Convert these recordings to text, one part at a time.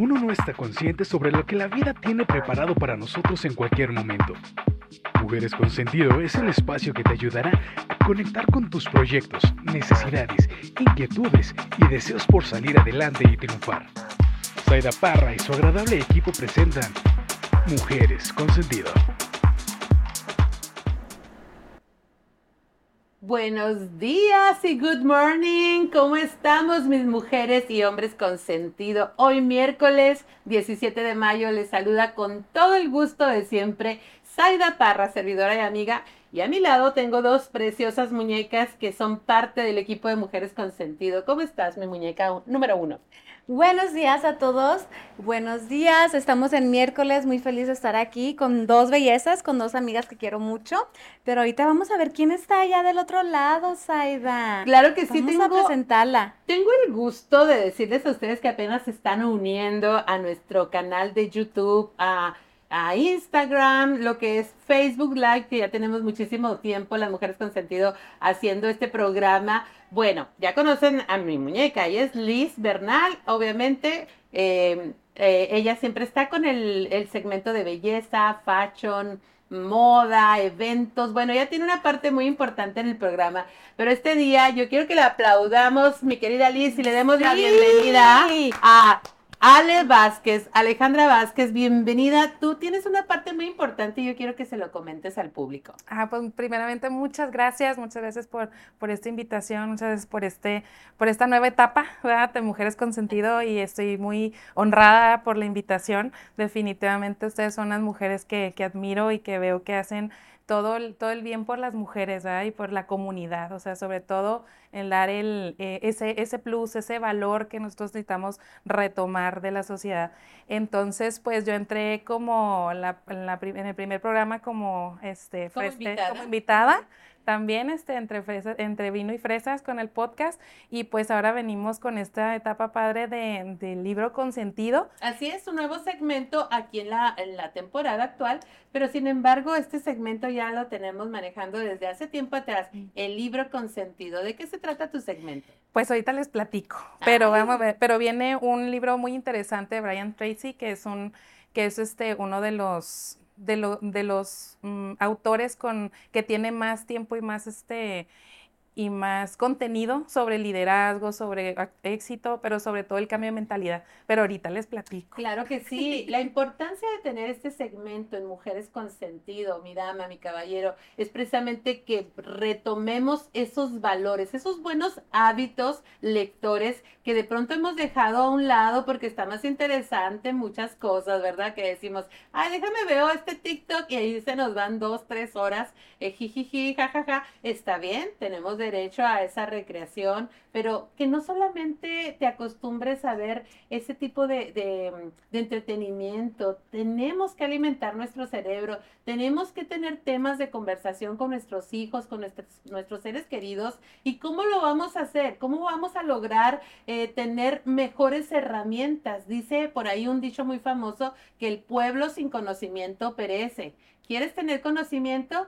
Uno no está consciente sobre lo que la vida tiene preparado para nosotros en cualquier momento. Mujeres con Sentido es el espacio que te ayudará a conectar con tus proyectos, necesidades, inquietudes y deseos por salir adelante y triunfar. Zayda Parra y su agradable equipo presentan Mujeres con Sentido. Buenos días y good morning. ¿Cómo estamos, mis mujeres y hombres con sentido? Hoy miércoles 17 de mayo les saluda con todo el gusto de siempre Zayda Parra, servidora y amiga. Y a mi lado tengo dos preciosas muñecas que son parte del equipo de Mujeres con Sentido. ¿Cómo estás, mi muñeca número uno? Buenos días a todos, buenos días, estamos en miércoles, muy feliz de estar aquí con dos bellezas, con dos amigas que quiero mucho, pero ahorita vamos a ver quién está allá del otro lado, Zayda. Claro que sí, vamos a presentarla. Tengo el gusto de decirles a ustedes que apenas se están uniendo a nuestro canal de YouTube, a Instagram, lo que es Facebook Live, que ya tenemos muchísimo tiempo las Mujeres con Sentido haciendo este programa. Bueno, ya conocen a mi muñeca, ella es Liz Bernal, obviamente. Ella siempre está con el segmento de belleza, fashion, moda, eventos. Bueno, ella tiene una parte muy importante en el programa, pero este día yo quiero que la aplaudamos, mi querida Liz, y le demos la bienvenida a Ale Vázquez, Alejandra Vázquez, bienvenida. Tú tienes una parte muy importante y yo quiero que se lo comentes al público. Pues primeramente muchas gracias por esta invitación, muchas gracias por esta nueva etapa, ¿verdad?, de Mujeres con Sentido, y estoy muy honrada por la invitación. Definitivamente ustedes son las mujeres que admiro y que veo que hacen todo el bien por las mujeres, ¿verdad?, y por la comunidad, o sea, sobre todo en dar ese plus, ese valor que nosotros necesitamos retomar de la sociedad. Entonces, pues yo entré como en el primer programa como invitada. También entre vino y fresas con el podcast, y pues ahora venimos con esta etapa padre del libro con sentido. Así es, un nuevo segmento aquí en la temporada actual, pero sin embargo este segmento ya lo tenemos manejando desde hace tiempo atrás, el libro con sentido. ¿De qué se trata tu segmento? Pues ahorita les platico, pero vamos a ver, pero viene un libro muy interesante de Brian Tracy, que es uno de los autores que tiene más tiempo y más contenido sobre liderazgo, sobre éxito, pero sobre todo el cambio de mentalidad. Pero ahorita les platico. Claro que sí. La importancia de tener este segmento en Mujeres con Sentido, mi dama, mi caballero, es precisamente que retomemos esos valores, esos buenos hábitos lectores que de pronto hemos dejado a un lado porque está más interesante muchas cosas, ¿verdad? Que decimos, ay, déjame veo este TikTok, y ahí se nos van 2-3 horas, jijiji, jajaja. Está bien, tenemos derecho a esa recreación, pero que no solamente te acostumbres a ver ese tipo de entretenimiento. Tenemos que alimentar nuestro cerebro, tenemos que tener temas de conversación con nuestros hijos, con nuestros seres queridos. ¿Y cómo lo vamos a hacer? ¿Cómo vamos a lograr tener mejores herramientas? Dice por ahí un dicho muy famoso que el pueblo sin conocimiento perece. ¿Quieres tener conocimiento?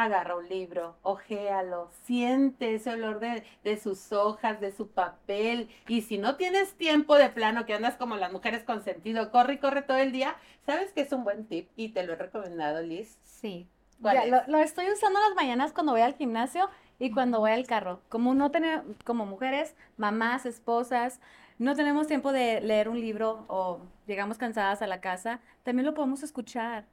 Agarra un libro, ojéalo, siente ese olor de sus hojas, de su papel. Y si no tienes tiempo de plano, que andas como las Mujeres con Sentido, corre y corre todo el día, sabes que es un buen tip y te lo he recomendado, Liz. Sí. Ya, lo estoy usando las mañanas cuando voy al gimnasio y cuando voy al carro. Como mujeres, mamás, esposas, no tenemos tiempo de leer un libro o llegamos cansadas a la casa, también lo podemos escuchar.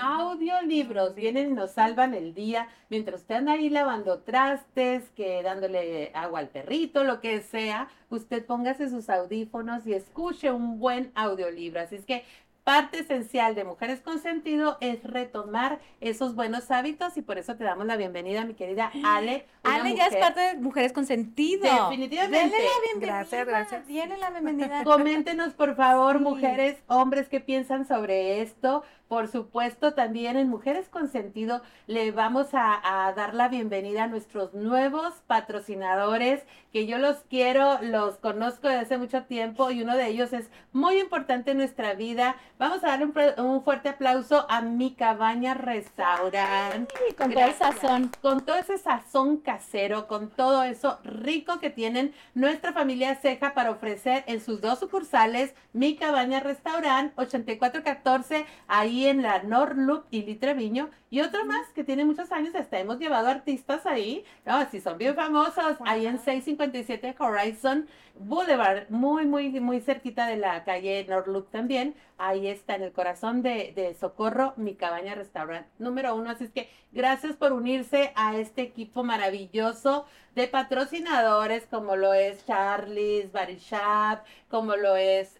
Audiolibros vienen y nos salvan el día, mientras usted anda ahí lavando trastes, que dándole agua al perrito, lo que sea, usted póngase sus audífonos y escuche un buen audiolibro. Así es que parte esencial de Mujeres con Sentido es retomar esos buenos hábitos, y por eso te damos la bienvenida, mi querida Ale. Ale ya es parte de Mujeres con Sentido. Definitivamente. Denle la bienvenida. Gracias. Denle la bienvenida. Coméntenos, por favor, sí, mujeres, hombres, qué piensan sobre esto. Por supuesto, también en Mujeres con Sentido le vamos a dar la bienvenida a nuestros nuevos patrocinadores, que yo los quiero, los conozco desde hace mucho tiempo, y uno de ellos es muy importante en nuestra vida. Vamos a darle un fuerte aplauso a Mi Cabaña Restaurante. Sí, con gracias. Todo el sazón. Con todo ese sazón casero, con todo eso rico que tienen nuestra familia Ceja para ofrecer en sus dos sucursales, Mi Cabaña Restaurante, 8414, ahí en la Norloop y Litreviño. Y otro más que tiene muchos años, hasta hemos llevado artistas ahí, no, si son bien famosos, wow. Ahí en 657 Horizon Boulevard, muy cerquita de la calle Norloop también. Ahí está, en el corazón de Socorro, Mi Cabaña Restaurante número 1. Así es que gracias por unirse a este equipo maravilloso de patrocinadores, como lo es Charlie's Body Shop, como lo es,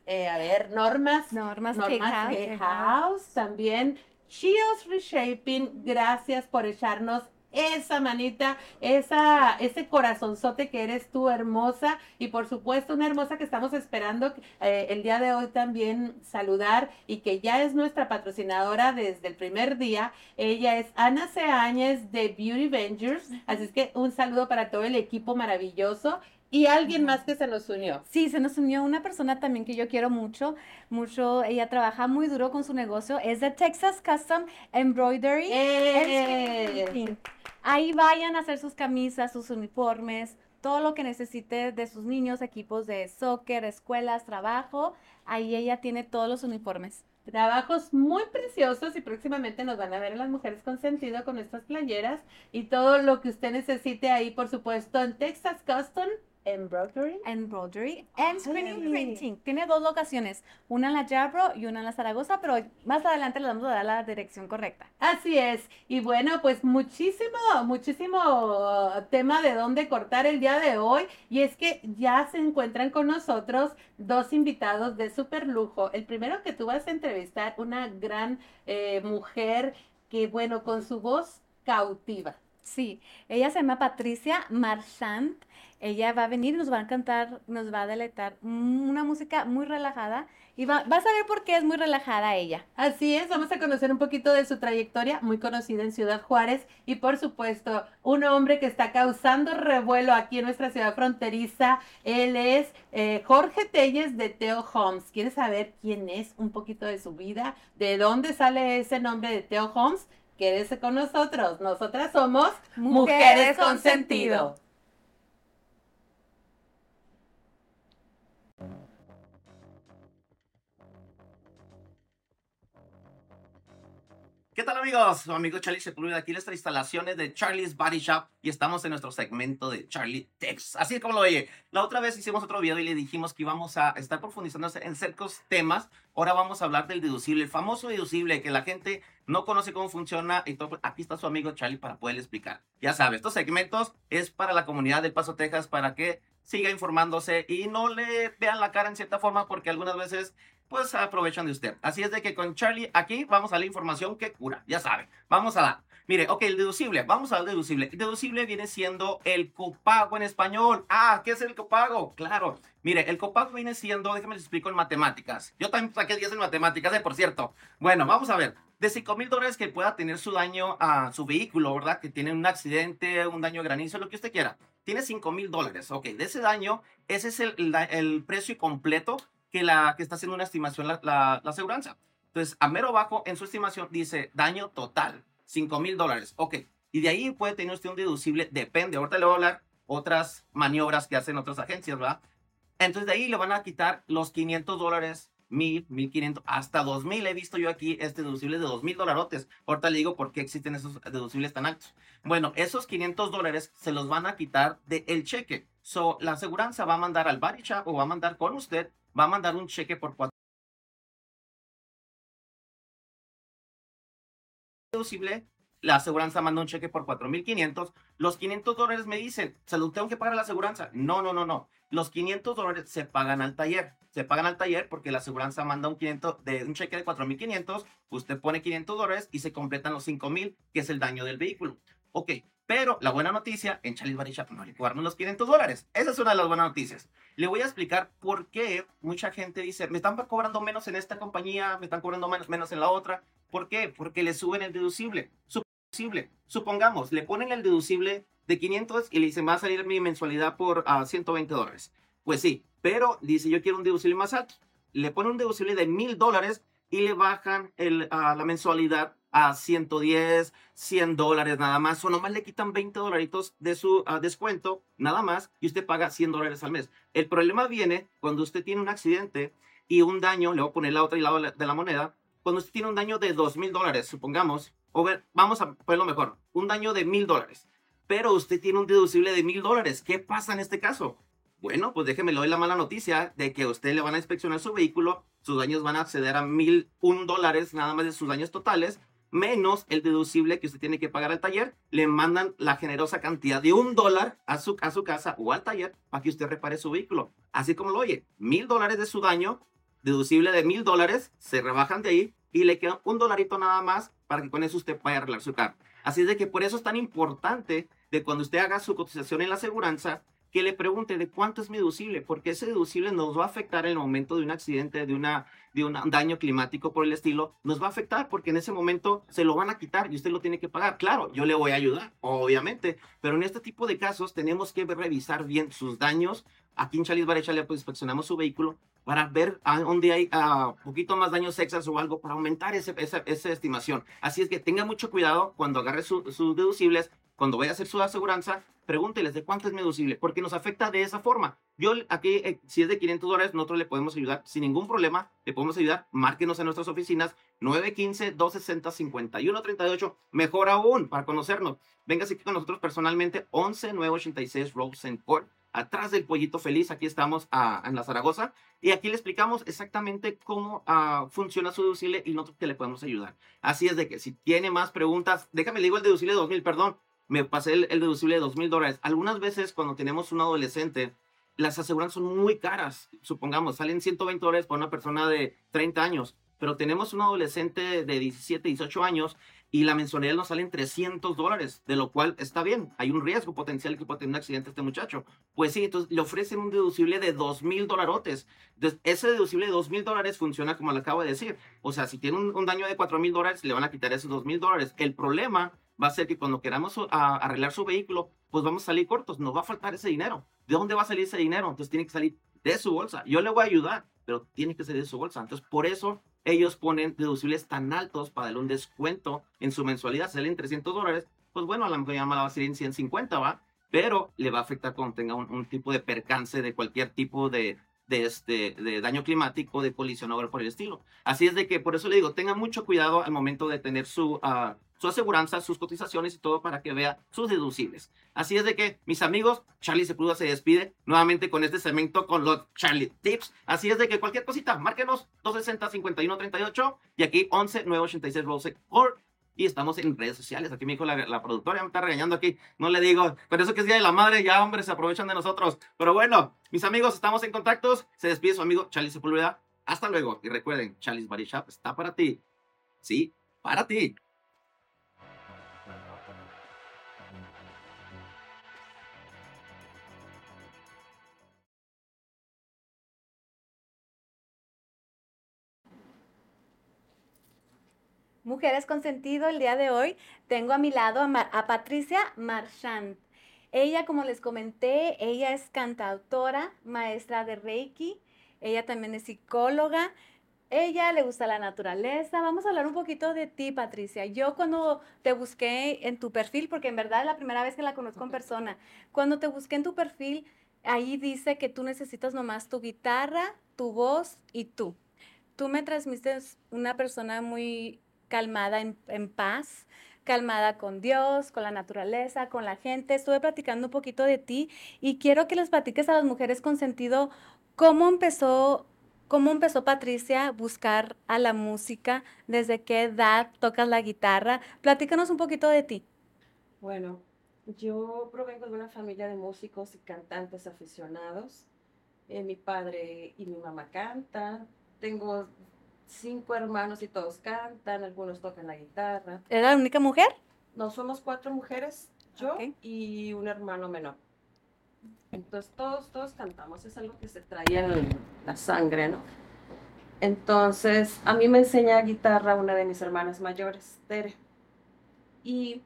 Norma's Cake House, también Chios Reshaping. Gracias por echarnos esa manita, ese corazonzote que eres tú, hermosa, y por supuesto una hermosa que estamos esperando el día de hoy también saludar, y que ya es nuestra patrocinadora desde el primer día. Ella es Ana C. Áñez de Beauty Ventures, así es que un saludo para todo el equipo maravilloso. Y alguien más que se nos unió. Sí, se nos unió una persona también que yo quiero mucho. Ella trabaja muy duro con su negocio. Es de Texas Custom Embroidery. Ahí vayan a hacer sus camisas, sus uniformes, todo lo que necesite de sus niños, equipos de soccer, escuelas, trabajo. Ahí ella tiene todos los uniformes. Trabajos muy preciosos, y próximamente nos van a ver en Las Mujeres con Sentido con nuestras playeras y todo lo que usted necesite ahí, por supuesto, en Texas Custom Embroidery and Screening Printing. Tiene dos locaciones, una en la Yabro y una en la Zaragoza, pero más adelante les vamos a dar la dirección correcta. Así es. Y bueno, pues muchísimo tema de dónde cortar el día de hoy, y es que ya se encuentran con nosotros dos invitados de super lujo. El primero que tú vas a entrevistar, una gran mujer que, bueno, con su voz cautiva. Sí, ella se llama Patricia Marchand. Ella va a venir y nos va a cantar, nos va a deleitar una música muy relajada. Y vas a ver por qué es muy relajada ella. Así es, vamos a conocer un poquito de su trayectoria, muy conocida en Ciudad Juárez. Y por supuesto, un hombre que está causando revuelo aquí en nuestra ciudad fronteriza. Él es Jorge Téllez de TEO Homes. ¿Quieres saber quién es, un poquito de su vida? ¿De dónde sale ese nombre de TEO Homes? Quédese con nosotros. Nosotras somos Mujeres con Sentido. ¿Qué tal, amigos? Su amigo Charlie Sepúlveda aquí en nuestras instalaciones de Charlie's Body Shop, y estamos en nuestro segmento de Charlie Tips. Así como lo oye, la otra vez hicimos otro video y le dijimos que íbamos a estar profundizando en ciertos temas. Ahora vamos a hablar del deducible, el famoso deducible que la gente no conoce cómo funciona, y todo. Aquí está su amigo Charlie para poder explicar. Ya sabes, estos segmentos es para la comunidad del Paso, Texas, para que siga informándose y no le vean la cara en cierta forma, porque algunas veces pues aprovechan de usted. Así es de que con Charlie aquí vamos a la información que cura, ya saben, vamos a dar. Mire, ok, el deducible, vamos al deducible. El deducible viene siendo el copago en español. Ah, ¿qué es el copago? Claro, mire, el copago viene siendo, déjame les explico en matemáticas. Yo también saqué 10 en matemáticas, por cierto. Bueno, vamos a ver. De $5,000 que pueda tener su daño a su vehículo, ¿verdad? Que tiene un accidente, un daño de granizo, lo que usted quiera. Tiene $5,000. Ok, de ese daño, ese es el precio completo que está haciendo una estimación la aseguranza. Entonces, a mero bajo en su estimación dice daño total, $5,000. Ok, y de ahí puede tener usted un deducible, depende. Ahorita le voy a hablar otras maniobras que hacen otras agencias, ¿verdad? Entonces, de ahí le van a quitar los $500, $1,000, $1,500, hasta $2,000. He visto yo aquí este deducible de $2,000. Ahorita le digo por qué existen esos deducibles tan altos. Bueno, esos $500 se los van a quitar del cheque. So, la aseguranza va a mandar al body shop, o va a mandar con usted, va a mandar un cheque por $4,000. Deducible, la aseguranza manda un cheque por $4,500. Los $500 me dicen, ¿se los tengo que pagar a la aseguranza? No. Los $500 se pagan al taller. Se pagan al taller porque la aseguranza manda un cheque de $4,500. Usted pone $500 y se completan los $5,000, que es el daño del vehículo. Ok, pero la buena noticia, en Charlie's Body Shop no le cobraron los $500. Esa es una de las buenas noticias. Le voy a explicar por qué mucha gente dice, me están cobrando menos en esta compañía, me están cobrando menos en la otra. ¿Por qué? Porque le suben el deducible. Supongamos, le ponen el deducible de $500 y le dicen, va a salir mi mensualidad por $120. Pues sí, pero dice, yo quiero un deducible más alto. Le pone un deducible de $1,000 y le bajan la mensualidad a $110, $100 nada más, o nomás le quitan $20 de su descuento, nada más, y usted paga $100 al mes. El problema viene cuando usted tiene un accidente y un daño, le voy a poner la otra y lado de la moneda, cuando usted tiene un daño de $2,000, supongamos, o ver, vamos a ponerlo mejor, un daño de $1,000, pero usted tiene un deducible de $1,000, ¿qué pasa en este caso? Bueno, pues déjeme, le doy la mala noticia de que a usted le van a inspeccionar su vehículo, sus daños van a acceder a $1,001 nada más de sus daños totales, menos el deducible que usted tiene que pagar al taller. Le mandan la generosa cantidad de $1 a su casa o al taller para que usted repare su vehículo. Así como lo oye, $1,000 de su daño, deducible de $1,000, se rebajan de ahí y le queda $1 nada más para que con eso usted pueda arreglar su carro. Así de que por eso es tan importante de cuando usted haga su cotización en la aseguranza, que le pregunte de cuánto es mi deducible, porque ese deducible nos va a afectar en el momento de un accidente, de un daño climático por el estilo, nos va a afectar porque en ese momento se lo van a quitar y usted lo tiene que pagar. Claro, yo le voy a ayudar, obviamente, pero en este tipo de casos tenemos que revisar bien sus daños. Aquí en Charlie's Body Shop pues inspeccionamos su vehículo para ver a dónde hay un poquito más daños extras o algo para aumentar esa estimación. Así es que tenga mucho cuidado cuando agarre sus deducibles, cuando vaya a hacer su aseguranza. Pregúnteles de cuánto es mi deducible, porque nos afecta de esa forma. Yo aquí, si es de $500, nosotros le podemos ayudar sin ningún problema, le podemos ayudar. Márquenos en nuestras oficinas, 915-260-5138, mejor aún, para conocernos. Véngase aquí con nosotros personalmente, 11986 Rosen Court, atrás del Pollito Feliz. Aquí estamos en la Zaragoza, y aquí le explicamos exactamente cómo funciona su deducible y nosotros que le podemos ayudar. Así es de que si tiene más preguntas, déjame le digo el deducible de 2000, perdón. Me pasé el deducible de $2,000. Algunas veces cuando tenemos un adolescente, las aseguranzas son muy caras. Supongamos, salen $120 para una persona de 30 años, pero tenemos un adolescente de 17, 18 años y la mensualidad nos sale en $300, de lo cual está bien. Hay un riesgo potencial que pueda tener un accidente este muchacho. Pues sí, entonces le ofrecen un deducible de $2,000. Entonces, ese deducible de $2,000 funciona como le acabo de decir. O sea, si tiene un daño de $4,000, le van a quitar esos $2,000. El problema va a ser que cuando queramos arreglar su vehículo, pues vamos a salir cortos, nos va a faltar ese dinero. ¿De dónde va a salir ese dinero? Entonces tiene que salir de su bolsa. Yo le voy a ayudar, pero tiene que salir de su bolsa. Entonces por eso ellos ponen deducibles tan altos para darle un descuento en su mensualidad. Salen $300, pues bueno, a la mejor ya me la va a salir en 150, ¿va? Pero le va a afectar cuando tenga un tipo de percance de cualquier tipo de daño climático, de colisión o algo por el estilo. Así es de que por eso le digo, tenga mucho cuidado al momento de tener su aseguranza, sus cotizaciones y todo, para que vea sus deducibles. Así es de que, mis amigos, Charlie Sepúlveda se despide nuevamente con este segmento con los Charlie Tips. Así es de que cualquier cosita, márquenos 260-5138 y aquí 11986 Rose Court. Y estamos en redes sociales. Aquí me dijo la productora, me está regañando aquí. No le digo, pero eso que es Día de la Madre, ya hombre, se aprovechan de nosotros. Pero bueno, mis amigos, estamos en contactos. Se despide su amigo Charlie Sepúlveda. Hasta luego. Y recuerden, Charlie's Body Shop está para ti. Sí, para ti. Mujeres con Sentido, el día de hoy tengo a mi lado a Patricia Marchand. Ella, como les comenté, ella es cantautora, maestra de Reiki, ella también es psicóloga, ella le gusta la naturaleza. Vamos a hablar un poquito de ti, Patricia. Yo cuando te busqué en tu perfil, porque en verdad es la primera vez que la conozco en persona, cuando te busqué en tu perfil, ahí dice que tú necesitas nomás tu guitarra, tu voz y tú. Tú me transmites una persona muy calmada, en paz, calmada con Dios, con la naturaleza, con la gente. Estuve platicando un poquito de ti y quiero que les platiques a las Mujeres con Sentido cómo empezó Patricia a buscar a la música, desde qué edad tocas la guitarra. Platícanos un poquito de ti. Bueno, yo provengo de una familia de músicos y cantantes aficionados. Mi padre y mi mamá cantan. Tengo 5 hermanos y todos cantan, algunos tocan la guitarra. ¿Era la única mujer? No, somos 4 mujeres, yo y un hermano menor. Entonces todos cantamos, es algo que se traía en la sangre, ¿no? Entonces a mí me enseña guitarra una de mis hermanas mayores, Tere. Y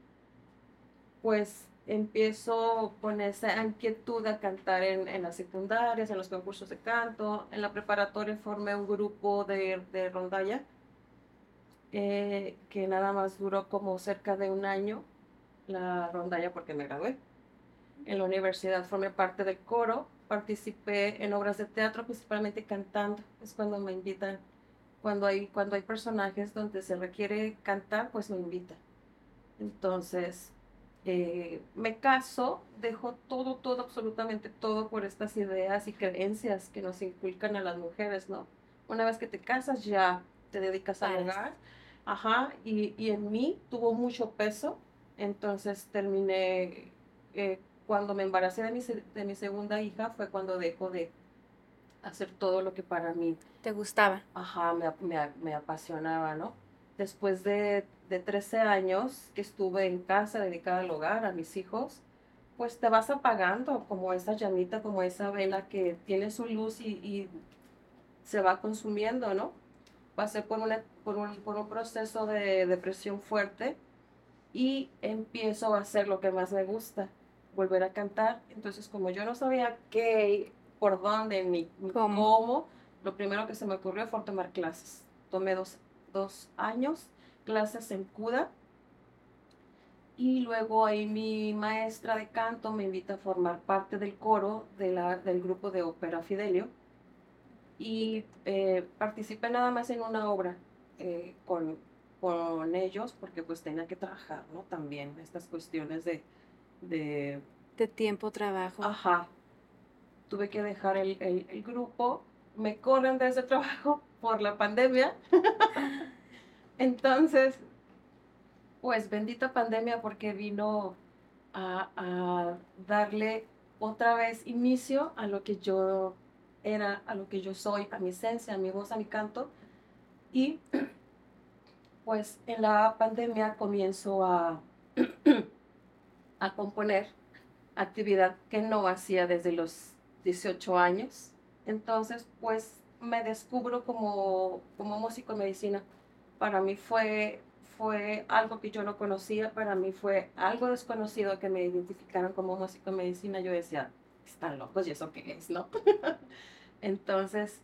pues empiezo con esa inquietud a cantar en las secundarias, en los concursos de canto. En la preparatoria formé un grupo de rondalla que nada más duró como cerca de un año la rondalla porque me gradué. En la universidad formé parte del coro, participé en obras de teatro, principalmente cantando. Es cuando me invitan, cuando hay personajes donde se requiere cantar, pues me invitan. Entonces, me caso, dejo todo, absolutamente todo por estas ideas y creencias que nos inculcan a las mujeres, ¿no? Una vez que te casas ya te dedicas al hogar. Ajá, y en mí tuvo mucho peso, entonces terminé, cuando me embaracé de mi segunda hija fue cuando dejó de hacer todo lo que para mí... ¿Te gustaba? Ajá, me apasionaba, ¿no? Después de 13 años que estuve en casa dedicada al hogar, a mis hijos, pues te vas apagando como esa llamita, como esa vela que tiene su luz y se va consumiendo, ¿no? Pasé por un proceso de depresión fuerte y empiezo a hacer lo que más me gusta, volver a cantar. Entonces, como yo no sabía qué, por dónde, ni cómo, lo primero que se me ocurrió fue tomar clases. Tomé dos años, clases en CUDA, y luego ahí mi maestra de canto me invita a formar parte del coro del grupo de Ópera Fidelio, y participé nada más en una obra con ellos, porque pues tenía que trabajar, ¿no? También estas cuestiones de tiempo, trabajo. Ajá. Tuve que dejar el grupo, me corren de ese trabajo por la pandemia. Entonces, pues bendita pandemia, porque vino a darle otra vez inicio a lo que yo era, a lo que yo soy, a mi esencia, a mi voz, a mi canto. Y pues en la pandemia comienzo a componer, actividad que no hacía desde los 18 años. Entonces, pues me descubro como músico en medicina. Para mí fue algo que yo no conocía, para mí fue algo desconocido que me identificaron como músico en medicina. Yo decía, están locos, ¿y eso qué es, no? Entonces,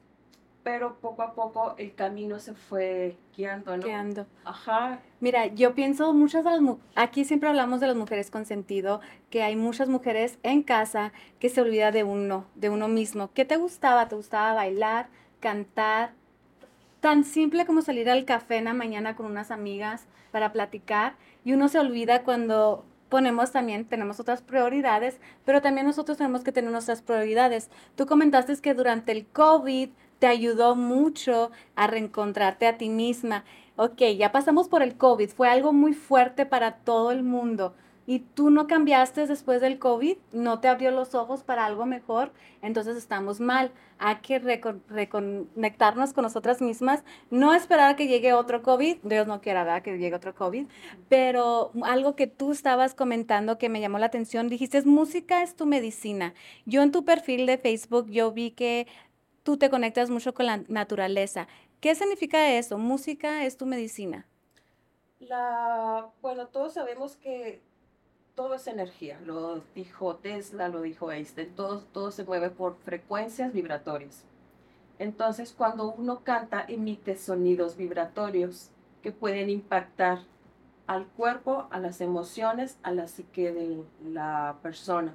pero poco a poco el camino se fue guiando, ¿no? Ajá. Mira, yo pienso aquí siempre hablamos de las mujeres con sentido, que hay muchas mujeres en casa que se olvida de uno mismo. ¿Qué te gustaba? ¿Te gustaba bailar, cantar? Tan simple como salir al café en la mañana con unas amigas para platicar, y uno se olvida cuando tenemos otras prioridades, pero también nosotros tenemos que tener nuestras prioridades. Tú comentaste que durante el COVID te ayudó mucho a reencontrarte a ti misma. Ok, ya pasamos por el COVID, fue algo muy fuerte para todo el mundo. Y tú no cambiaste después del COVID, no te abrió los ojos para algo mejor, entonces estamos mal. Hay que reconectarnos con nosotras mismas, no esperar a que llegue otro COVID, Dios no quiera, ¿verdad?, que llegue otro COVID, pero algo que tú estabas comentando que me llamó la atención, dijiste, música es tu medicina. Yo en tu perfil de Facebook, yo vi que tú te conectas mucho con la naturaleza. ¿Qué significa eso? Música es tu medicina. Bueno, todos sabemos que todo es energía, lo dijo Tesla, lo dijo Einstein, todo se mueve por frecuencias vibratorias. Entonces, cuando uno canta, emite sonidos vibratorios que pueden impactar al cuerpo, a las emociones, a la psique de la persona.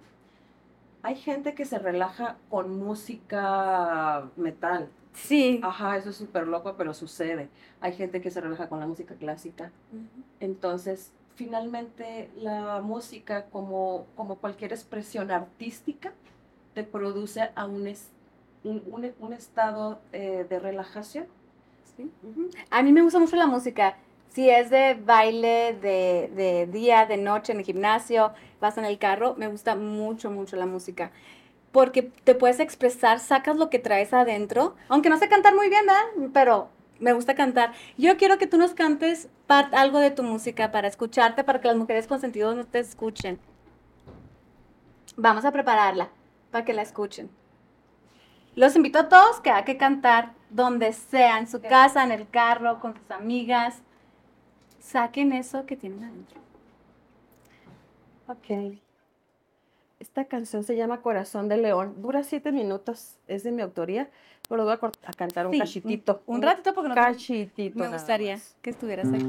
Hay gente que se relaja con música metal. Sí. Ajá, eso es súper loco, pero sucede. Hay gente que se relaja con la música clásica. Uh-huh. Entonces, finalmente, la música, como cualquier expresión artística, te produce a un estado de relajación. ¿Sí? Uh-huh. A mí me gusta mucho la música. Si es de baile, de día, de noche, en el gimnasio, vas en el carro, me gusta mucho la música. Porque te puedes expresar, sacas lo que traes adentro. Aunque no sé cantar muy bien, ¿verdad? Pero me gusta cantar. Yo quiero que tú nos cantes algo de tu música para escucharte, para que las mujeres con sentido no te escuchen. Vamos a prepararla para que la escuchen. Los invito a todos que hay que cantar donde sea, en su casa, en el carro, con sus amigas. Saquen eso que tienen adentro. Ok. Esta canción se llama Corazón de León. Dura 7 minutos. Es de mi autoría. Pero voy a cantar un cachitito. Un ratito porque no. Cachitito. Me gustaría que estuvieras ahí.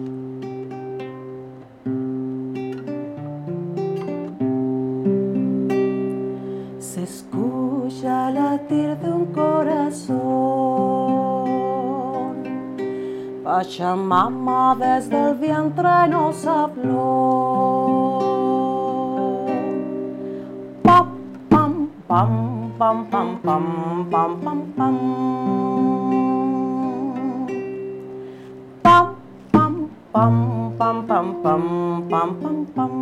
Se escucha latir de un corazón. Pachamama desde el vientre nos habló. Pam, pam, pam. Pam, pam, pam, pam, pam, pam. Pam, pam, pam, pam, pam, pam, pam, pam, pam.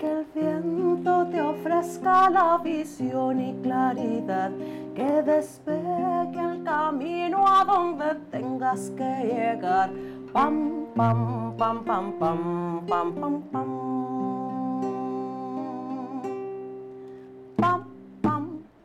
Que el viento te ofrezca la visión y claridad, que despegue el camino a donde tengas que llegar. Pam, pam, pam, pam, pam, pam, pam, pam.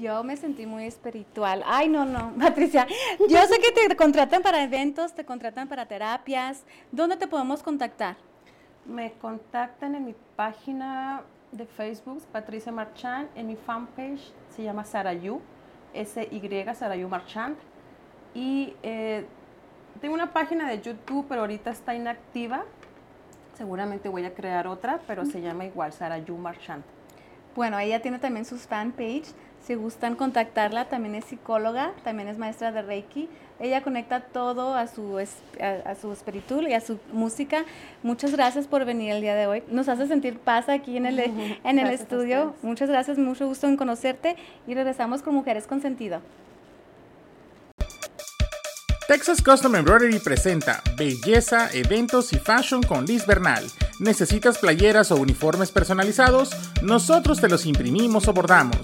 Yo me sentí muy espiritual. Ay, no, Patricia. Yo sé que te contratan para eventos, te contratan para terapias. ¿Dónde te podemos contactar? Me contactan en mi página de Facebook, Patricia Marchand. En mi fanpage se llama Sarayu, S-Y, Sarayu Marchand. Y tengo una página de YouTube, pero ahorita está inactiva. Seguramente voy a crear otra, pero se llama igual, Sarayu Marchand. Bueno, ella tiene también sus fanpage. Si gustan contactarla, también es psicóloga, también es maestra de Reiki. Ella conecta todo a su espíritu y a su música. Muchas gracias por venir el día de hoy. Nos hace sentir paz aquí en el estudio. Muchas gracias, mucho gusto en conocerte. Y regresamos con Mujeres con Sentido. Texas Custom Embroidery presenta Belleza, Eventos y Fashion con Liz Bernal. ¿Necesitas playeras o uniformes personalizados? Nosotros te los imprimimos o bordamos.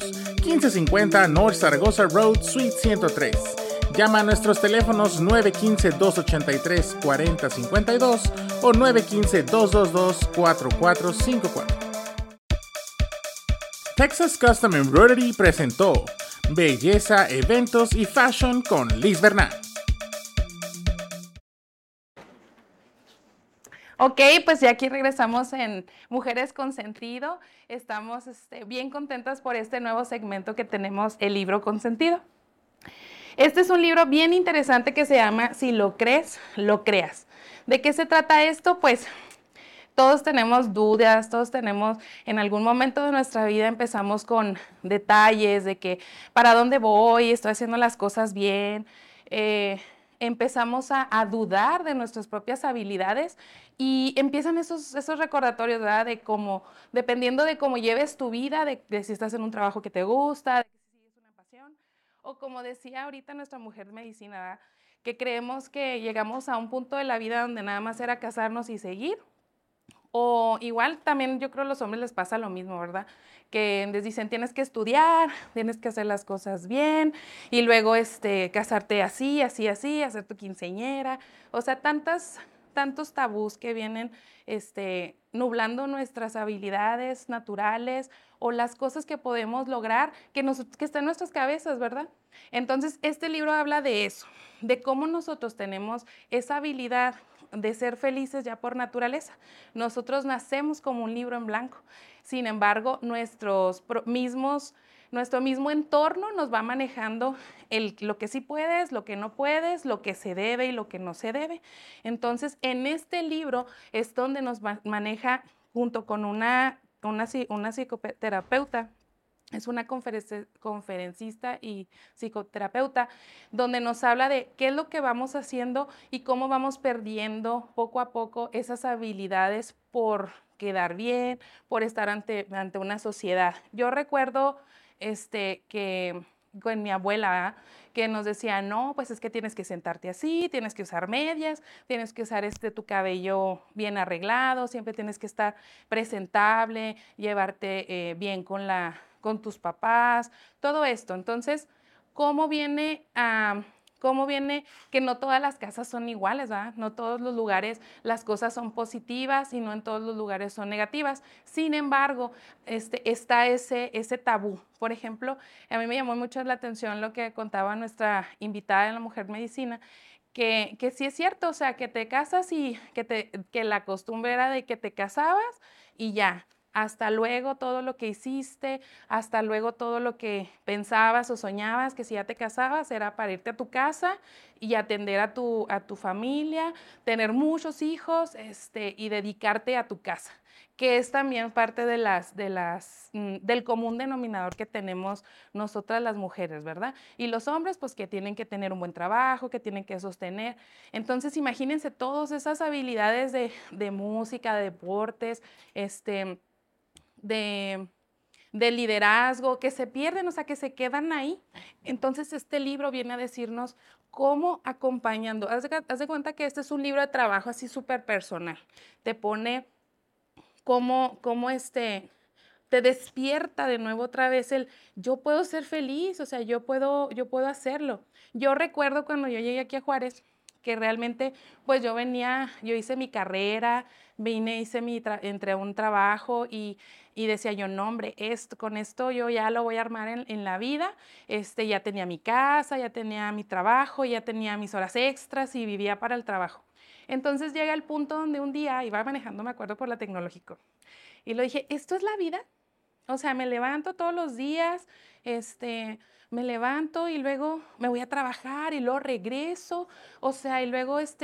1550 North Zaragoza Road, Suite 103. Llama a nuestros teléfonos 915-283-4052 o 915-222-4454. Texas Custom Embroidery presentó Belleza, Eventos y Fashion con Liz Bernal. Ok, pues ya aquí regresamos en Mujeres con Sentido. Estamos bien contentas por este nuevo segmento que tenemos, el libro con sentido. Este es un libro bien interesante que se llama Si lo crees, lo creas. ¿De qué se trata esto? Pues todos tenemos dudas, todos tenemos, en algún momento de nuestra vida empezamos con detalles de que para dónde voy, estoy haciendo las cosas bien, empezamos a dudar de nuestras propias habilidades y empiezan esos recordatorios, ¿verdad? De cómo, dependiendo de cómo lleves tu vida, de si estás en un trabajo que te gusta, de si sigues una pasión, o como decía ahorita nuestra mujer de medicina, ¿verdad? Que creemos que llegamos a un punto de la vida donde nada más era casarnos y seguir, o igual también yo creo a los hombres les pasa lo mismo, ¿verdad? Que les dicen tienes que estudiar, tienes que hacer las cosas bien y luego casarte así, hacer tu quinceañera, o sea, tantos tabús que vienen nublando nuestras habilidades naturales o las cosas que podemos lograr que están en nuestras cabezas, ¿verdad? Entonces, este libro habla de eso, de cómo nosotros tenemos esa habilidad de ser felices ya por naturaleza. Nosotros nacemos como un libro en blanco. Sin embargo, nuestro mismo entorno nos va manejando lo que sí puedes, lo que no puedes, lo que se debe y lo que no se debe. Entonces, en este libro es donde nos maneja, junto con una psicoterapeuta, es una conferencista y psicoterapeuta, donde nos habla de qué es lo que vamos haciendo y cómo vamos perdiendo poco a poco esas habilidades por quedar bien, por estar ante una sociedad. Yo recuerdo que con mi abuela, que nos decía, no, pues es que tienes que sentarte así, tienes que usar medias, tienes que usar tu cabello bien arreglado, siempre tienes que estar presentable, llevarte bien con tus papás, todo esto. Entonces, ¿cómo viene que no todas las casas son iguales, ¿verdad? No todos los lugares las cosas son positivas y no en todos los lugares son negativas. Sin embargo, está ese tabú. Por ejemplo, a mí me llamó mucho la atención lo que contaba nuestra invitada en La Mujer Medicina, que sí es cierto, o sea, que te casas y que la costumbre era de que te casabas y ya. Hasta luego todo lo que hiciste, hasta luego todo lo que pensabas o soñabas, que si ya te casabas era para irte a tu casa y atender a tu familia, tener muchos hijos, y dedicarte a tu casa, que es también parte del común denominador que tenemos nosotras las mujeres, ¿verdad? Y los hombres, pues, que tienen que tener un buen trabajo, que tienen que sostener. Entonces, imagínense todas esas habilidades de música, de deportes, de liderazgo, que se pierden, o sea, que se quedan ahí. Entonces, este libro viene a decirnos cómo acompañando. Haz de cuenta que este es un libro de trabajo así súper personal. Te pone cómo te despierta de nuevo otra vez el yo puedo ser feliz, o sea, yo puedo hacerlo. Yo recuerdo cuando yo llegué aquí a Juárez, que realmente, pues yo hice mi carrera, entré a un trabajo y decía yo, no hombre, con esto yo ya lo voy a armar en la vida, ya tenía mi casa, ya tenía mi trabajo, ya tenía mis horas extras y vivía para el trabajo. Entonces llega el punto donde un día iba manejando, me acuerdo, por la Tecnológico, y le dije, ¿esto es la vida? O sea, me levanto todos los días, me levanto y luego me voy a trabajar y luego regreso, o sea, y luego es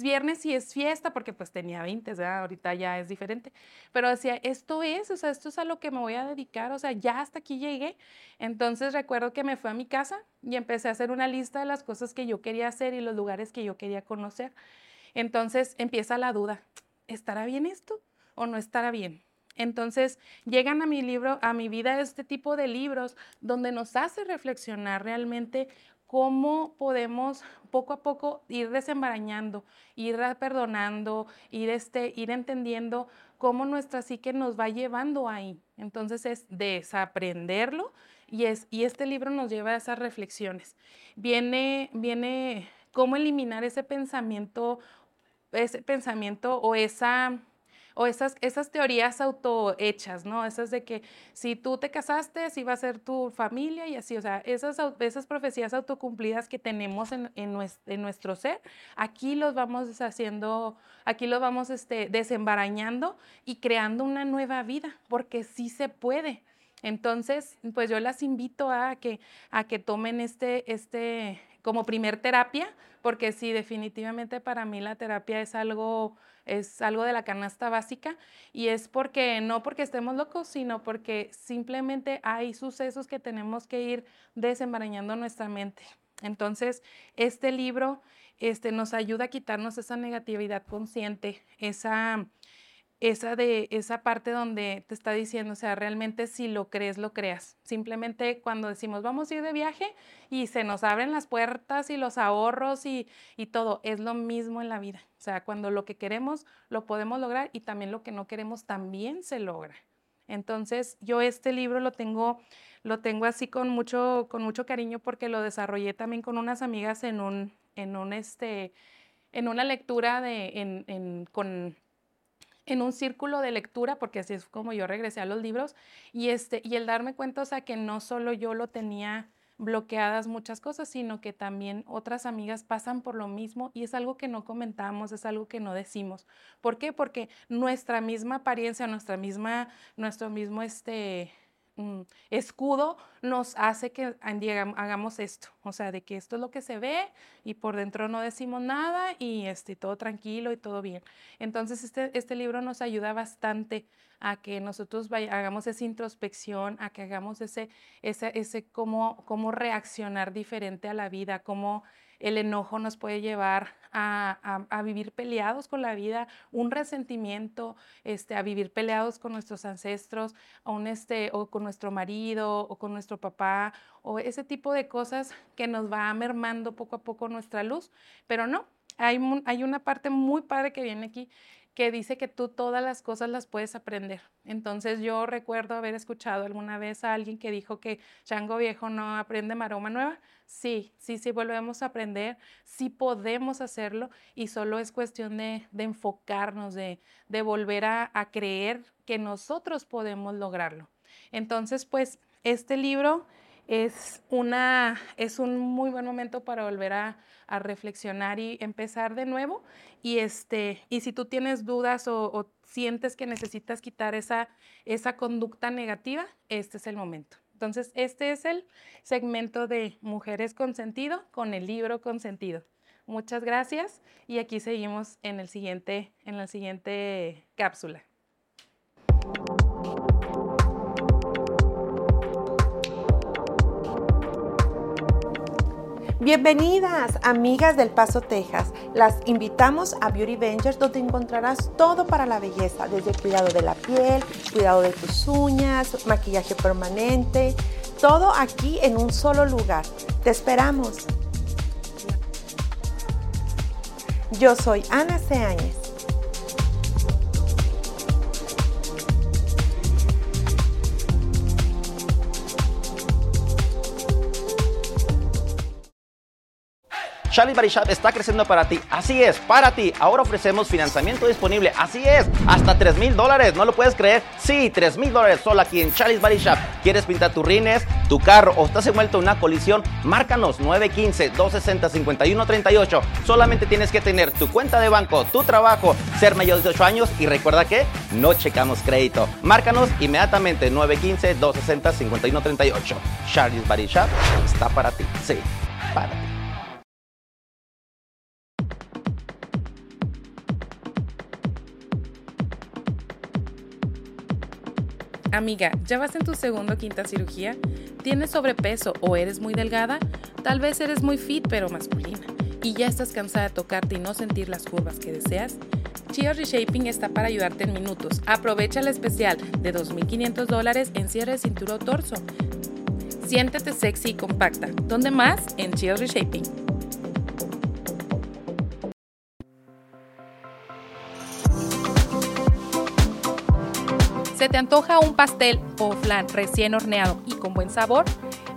viernes y es fiesta, porque pues tenía 20, ¿verdad? Ahorita ya es diferente, pero decía, esto es a lo que me voy a dedicar, o sea, ya hasta aquí llegué. Entonces recuerdo que me fui a mi casa y empecé a hacer una lista de las cosas que yo quería hacer y los lugares que yo quería conocer. Entonces empieza la duda, ¿estará bien esto o no estará bien? Entonces llegan a mi vida este tipo de libros donde nos hace reflexionar realmente cómo podemos poco a poco ir desembarañando, ir perdonando, ir entendiendo cómo nuestra psique nos va llevando ahí. Entonces es desaprenderlo y este libro nos lleva a esas reflexiones. Viene cómo eliminar ese pensamiento o esas teorías autohechas, ¿no? Esas de que si tú te casaste, así va a ser tu familia y así, o sea, esas profecías autocumplidas que tenemos en nuestro ser, aquí los vamos deshaciendo, aquí los vamos desembarañando y creando una nueva vida, porque sí se puede. Entonces, pues yo las invito a que tomen como primer terapia, porque sí, definitivamente para mí la terapia es algo de la canasta básica, y es porque no porque estemos locos, sino porque simplemente hay sucesos que tenemos que ir desembarañando nuestra mente. Entonces, este libro nos ayuda a quitarnos esa negatividad consciente, esa parte donde te está diciendo, o sea, realmente si lo crees, lo creas. Simplemente cuando decimos, vamos a ir de viaje y se nos abren las puertas y los ahorros y todo, es lo mismo en la vida. O sea, cuando lo que queremos lo podemos lograr y también lo que no queremos también se logra. Entonces, yo este libro lo tengo así con mucho cariño, porque lo desarrollé también con unas amigas en una lectura en un círculo de lectura, porque así es como yo regresé a los libros, y el darme cuenta, o sea, que no solo yo lo tenía bloqueadas muchas cosas, sino que también otras amigas pasan por lo mismo, y es algo que no comentamos, es algo que no decimos. ¿Por qué? Porque nuestra misma apariencia, nuestro mismo escudo nos hace que hagamos esto, o sea, de que esto es lo que se ve y por dentro no decimos nada y todo tranquilo y todo bien. Entonces, este libro nos ayuda bastante a que nosotros hagamos esa introspección, a que hagamos ese cómo reaccionar diferente a la vida, cómo el enojo nos puede llevar a vivir peleados con la vida, un resentimiento, a vivir peleados con nuestros ancestros, o con nuestro marido, o con nuestro papá, o ese tipo de cosas que nos va mermando poco a poco nuestra luz. Pero no, hay una parte muy padre que viene aquí, que dice que tú todas las cosas las puedes aprender. Entonces yo recuerdo haber escuchado alguna vez a alguien que dijo que chango viejo no aprende maroma nueva. Sí, sí, sí volvemos a aprender, sí podemos hacerlo, y solo es cuestión de enfocarnos, de volver a creer que nosotros podemos lograrlo. Entonces, pues, este libro es un muy buen momento para volver a reflexionar y empezar de nuevo. Y si tú tienes dudas o sientes que necesitas quitar esa conducta negativa, este es el momento. Entonces, este es el segmento de Mujeres con Sentido, con el libro con sentido. Muchas gracias, y aquí seguimos en la siguiente cápsula. Bienvenidas, amigas del Paso, Texas. Las invitamos a Beauty Ventures, donde encontrarás todo para la belleza, desde el cuidado de la piel, cuidado de tus uñas, maquillaje permanente, todo aquí en un solo lugar. ¡Te esperamos! Yo soy Ana C. Áñez. Charlie's Body Shop está creciendo para ti. Así es, para ti. Ahora ofrecemos financiamiento disponible. Así es, hasta $3,000. ¿No lo puedes creer? Sí, $3,000 solo aquí en Charlie's Body Shop. ¿Quieres pintar tus rines, tu carro, o estás envuelto en una colisión? Márcanos 915-260-5138. Solamente tienes que tener tu cuenta de banco, tu trabajo, ser mayor de 18 años y recuerda que no checamos crédito. Márcanos inmediatamente 915-260-5138. Charlie's Body Shop está para ti. Sí, para ti. Amiga, ¿ya vas en tu segunda o quinta cirugía? ¿Tienes sobrepeso o eres muy delgada? Tal vez eres muy fit pero masculina, ¿y ya estás cansada de tocarte y no sentir las curvas que deseas? Chios Reshaping está para ayudarte en minutos. Aprovecha el especial de $2,500 en cierre de cintura o torso. Siéntete sexy y compacta. ¿Dónde más? En Chios Reshaping. ¿Se te antoja un pastel o flan recién horneado y con buen sabor?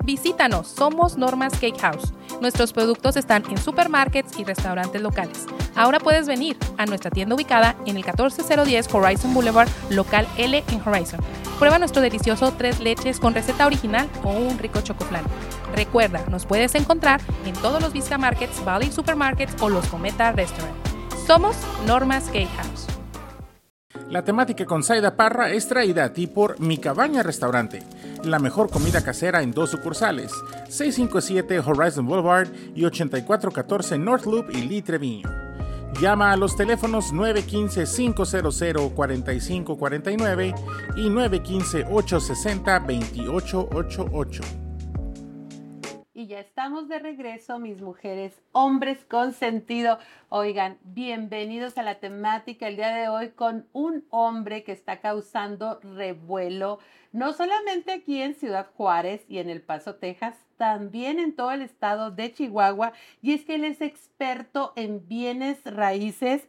Visítanos, somos Norma's Cake House. Nuestros productos están en supermarkets y restaurantes locales. Ahora puedes venir a nuestra tienda ubicada en el 14010 Horizon Boulevard, local L en Horizon. Prueba nuestro delicioso 3 leches con receta original o un rico chocoflan. Recuerda, nos puedes encontrar en todos los Vista Markets, Valley Supermarkets o los Cometa Restaurant. Somos Norma's Cake House. La temática con Zayda Parra es traída a ti por Mi Cabaña Restaurante, la mejor comida casera en 2 sucursales, 657 Horizon Boulevard y 8414 North Loop y Lee Treviño. Llama a los teléfonos 915-500-4549 y 915-860-2888. Y ya estamos de regreso, mis mujeres, hombres con sentido. Oigan, bienvenidos a la temática el día de hoy con un hombre que está causando revuelo, no solamente aquí en Ciudad Juárez y en El Paso, Texas, también en todo el estado de Chihuahua. Y es que él es experto en bienes raíces.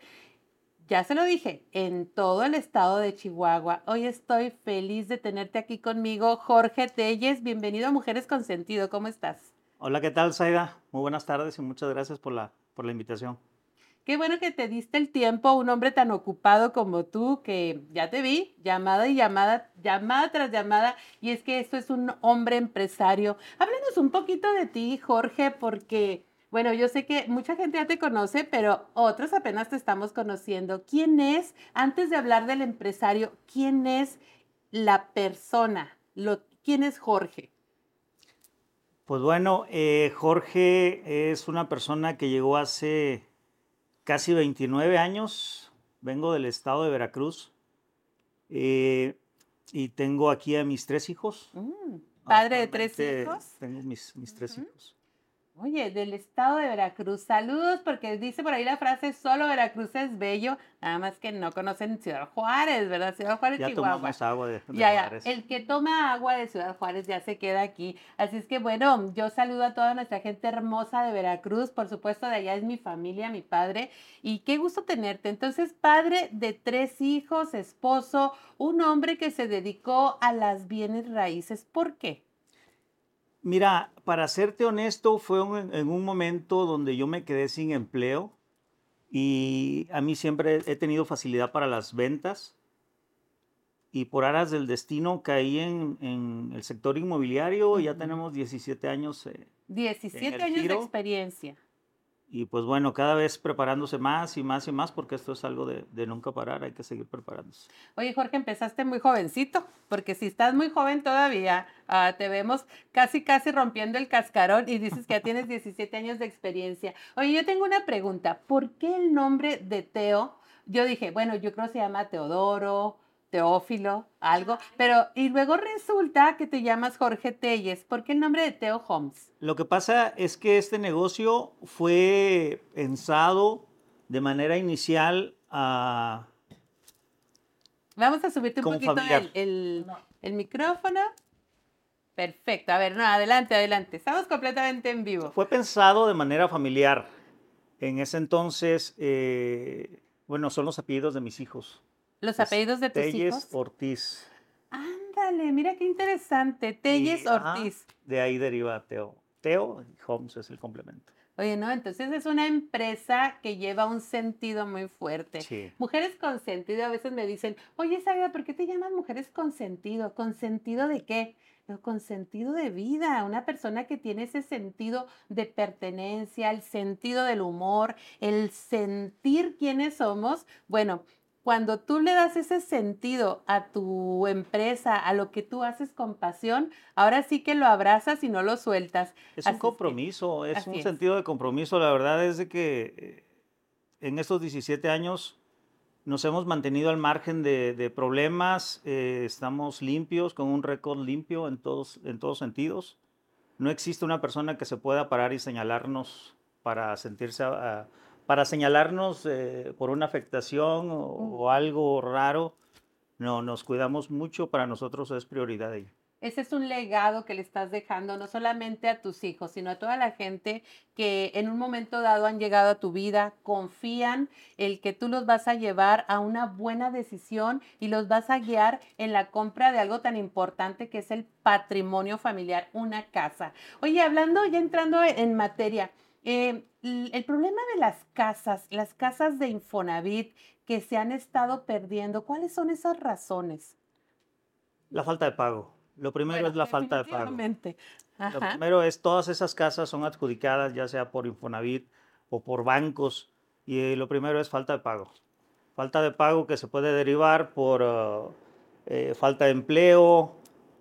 Ya se lo dije, en todo el estado de Chihuahua. Hoy estoy feliz de tenerte aquí conmigo, Jorge Téllez. Bienvenido a Mujeres con Sentido. ¿Cómo estás? Hola, ¿qué tal, Zayda? Muy buenas tardes y muchas gracias por la invitación. Qué bueno que te diste el tiempo, un hombre tan ocupado como tú, que ya te vi, llamada y llamada, llamada tras llamada, y es que esto es un hombre empresario. Háblanos un poquito de ti, Jorge, porque, bueno, yo sé que mucha gente ya te conoce, pero otros apenas te estamos conociendo. ¿Quién es, antes de hablar del empresario, quién es la persona? ¿Quién es Jorge? Pues bueno, Jorge es una persona que llegó hace casi 29 años, vengo del estado de Veracruz, Y tengo aquí a mis 3 hijos. Padre de 3 hijos. Tengo mis 3 hijos. Oye, del estado de Veracruz, saludos, porque dice por ahí la frase, solo Veracruz es bello, nada más que no conocen Ciudad Juárez, ¿verdad? Ciudad Juárez, ya Chihuahua. Ya tomamos agua de Juárez. El que toma agua de Ciudad Juárez ya se queda aquí. Así es que, bueno, yo saludo a toda nuestra gente hermosa de Veracruz, por supuesto, de allá es mi familia, mi padre, y qué gusto tenerte. Entonces, padre de 3 hijos, esposo, un hombre que se dedicó a las bienes raíces, ¿por qué? Mira, para serte honesto, fue en un momento donde yo me quedé sin empleo y a mí siempre he tenido facilidad para las ventas y por aras del destino caí en el sector inmobiliario y ya tenemos 17 años. 17 años de experiencia. Y pues bueno, cada vez preparándose más y más y más, porque esto es algo de nunca parar, hay que seguir preparándose. Oye, Jorge, empezaste muy jovencito, porque si estás muy joven todavía, te vemos casi rompiendo el cascarón y dices que ya tienes 17 años de experiencia. Oye, yo tengo una pregunta, ¿por qué el nombre de Teo? Yo dije, bueno, yo creo que se llama Teodoro, Teófilo, algo, pero y luego resulta que te llamas Jorge Téllez. ¿Por qué el nombre de TEO Homes? Lo que pasa es que este negocio fue pensado de manera inicial a... Vamos a subirte un poquito el micrófono. Perfecto. A ver, no, adelante. Estamos completamente en vivo. Fue pensado de manera familiar. En ese entonces, bueno, son los apellidos de mis hijos. ¿Los apellidos de tus hijos? Téllez Ortiz. Ándale, mira qué interesante. Téllez Ortiz. De ahí deriva Teo. Teo Homes es el complemento. Oye, no, entonces es una empresa que lleva un sentido muy fuerte. Sí. Mujeres con sentido, a veces me dicen, oye, Zayda, ¿por qué te llamas mujeres con sentido? ¿Con sentido de qué? Pero con sentido de vida, una persona que tiene ese sentido de pertenencia, el sentido del humor, el sentir quiénes somos. Bueno, cuando tú le das ese sentido a tu empresa, a lo que tú haces con pasión, ahora sí que lo abrazas y no lo sueltas. Es así un compromiso, es un sentido de compromiso. La verdad es de que en estos 17 años nos hemos mantenido al margen de problemas, estamos limpios, con un récord limpio en todos sentidos. No existe una persona que se pueda parar y señalarnos para sentirse... para señalarnos por una afectación o algo raro, no, nos cuidamos mucho, para nosotros es prioridad de ello. Ese es un legado que le estás dejando no solamente a tus hijos, sino a toda la gente que en un momento dado han llegado a tu vida, confían el que tú los vas a llevar a una buena decisión y los vas a guiar en la compra de algo tan importante que es el patrimonio familiar, una casa. Oye, hablando, ya entrando en materia, el problema de las casas de Infonavit que se han estado perdiendo, ¿cuáles son esas razones? La falta de pago. Lo primero es la falta de pago. Lo primero es todas esas casas son adjudicadas ya sea por Infonavit o por bancos y lo primero es falta de pago. Falta de pago que se puede derivar por falta de empleo,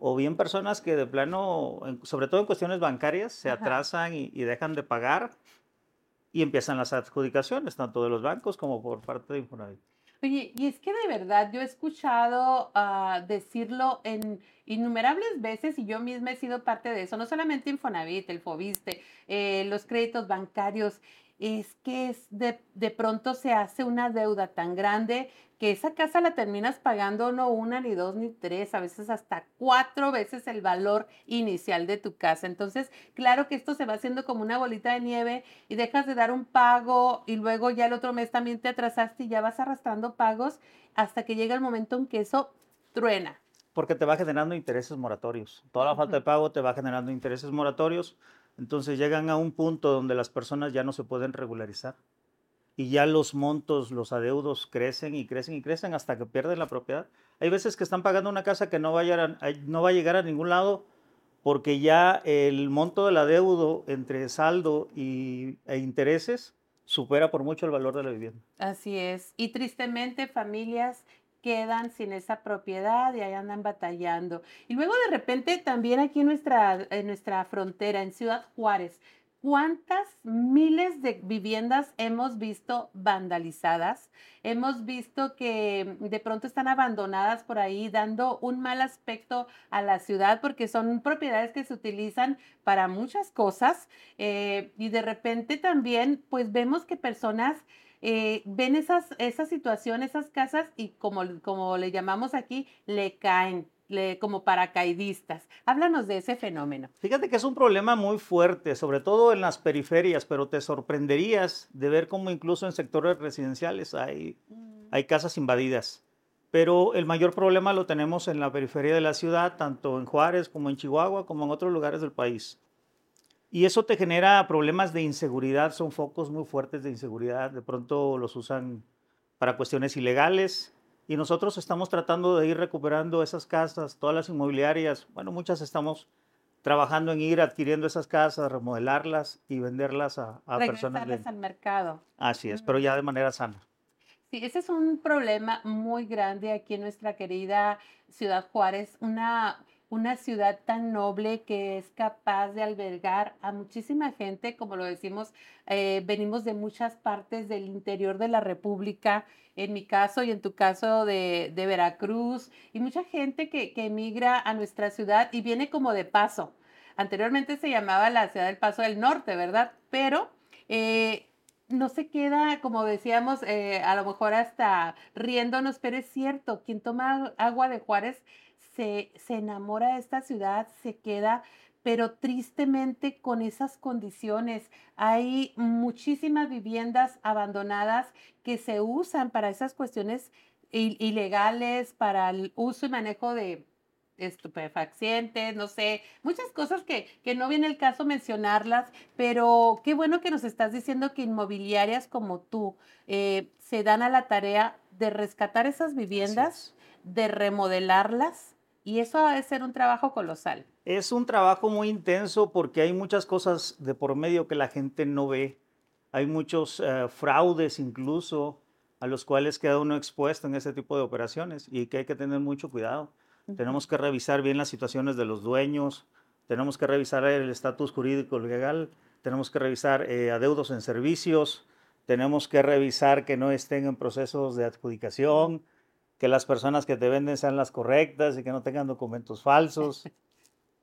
o bien personas que de plano, sobre todo en cuestiones bancarias, se atrasan y dejan de pagar y empiezan las adjudicaciones, tanto de los bancos como por parte de Infonavit. Oye, y es que de verdad yo he escuchado decirlo en innumerables veces y yo misma he sido parte de eso, no solamente Infonavit, el Foviste, los créditos bancarios. Es que de pronto se hace una deuda tan grande que esa casa la terminas pagando no 1, ni 2, ni 3, a veces hasta 4 veces el valor inicial de tu casa. Entonces, claro que esto se va haciendo como una bolita de nieve y dejas de dar un pago y luego ya el otro mes también te atrasaste y ya vas arrastrando pagos hasta que llega el momento en que eso truena. Porque te va generando intereses moratorios. Toda la falta de pago te va generando intereses moratorios. Entonces llegan a un punto donde las personas ya no se pueden regularizar y ya los montos, los adeudos crecen hasta que pierden la propiedad. Hay veces que están pagando una casa que no va a llegar a ningún lado porque ya el monto del adeudo entre saldo e intereses supera por mucho el valor de la vivienda. Así es. Y tristemente familias quedan sin esa propiedad y ahí andan batallando. Y luego de repente también aquí en nuestra frontera, en Ciudad Juárez, ¿Cuántas miles de viviendas hemos visto vandalizadas? Hemos visto que de pronto están abandonadas por ahí, dando un mal aspecto a la ciudad porque son propiedades que se utilizan para muchas cosas. Y de repente también, pues vemos que personas ven esa situación, esas casas y como le llamamos aquí, le caen. Como paracaidistas. Háblanos de ese fenómeno. Fíjate que es un problema muy fuerte, sobre todo en las periferias, pero te sorprenderías de ver cómo incluso en sectores residenciales hay casas invadidas. Pero el mayor problema lo tenemos en la periferia de la ciudad, tanto en Juárez como en Chihuahua, como en otros lugares del país. Y eso te genera problemas de inseguridad, son focos muy fuertes de inseguridad. De pronto los usan para cuestiones ilegales. Y nosotros estamos tratando de ir recuperando esas casas, todas las inmobiliarias. Bueno, muchas estamos trabajando en ir adquiriendo esas casas, remodelarlas y venderlas a personas. Regresarlas al mercado. Así es, pero ya de manera sana. Sí, ese es un problema muy grande aquí en nuestra querida Ciudad Juárez. Una ciudad tan noble que es capaz de albergar a muchísima gente, como lo decimos, venimos de muchas partes del interior de la República, en mi caso y en tu caso de Veracruz, y mucha gente que emigra a nuestra ciudad y viene como de paso. Anteriormente se llamaba la ciudad del Paso del Norte, ¿verdad? Pero no se queda, como decíamos, a lo mejor hasta riéndonos, pero es cierto, quien toma agua de Juárez se enamora de esta ciudad, se queda, pero tristemente con esas condiciones. Hay muchísimas viviendas abandonadas que se usan para esas cuestiones ilegales, para el uso y manejo de estupefacientes, no sé, muchas cosas que no viene el caso mencionarlas, pero qué bueno que nos estás diciendo que inmobiliarias como tú se dan a la tarea de rescatar esas viviendas, de remodelarlas, y eso ha de ser un trabajo colosal. Es un trabajo muy intenso porque hay muchas cosas de por medio que la gente no ve. Hay muchos fraudes incluso a los cuales queda uno expuesto en este tipo de operaciones y que hay que tener mucho cuidado. Uh-huh. Tenemos que revisar bien las situaciones de los dueños, tenemos que revisar el estatus jurídico legal, tenemos que revisar adeudos en servicios, tenemos que revisar que no estén en procesos de adjudicación, que las personas que te venden sean las correctas y que no tengan documentos falsos.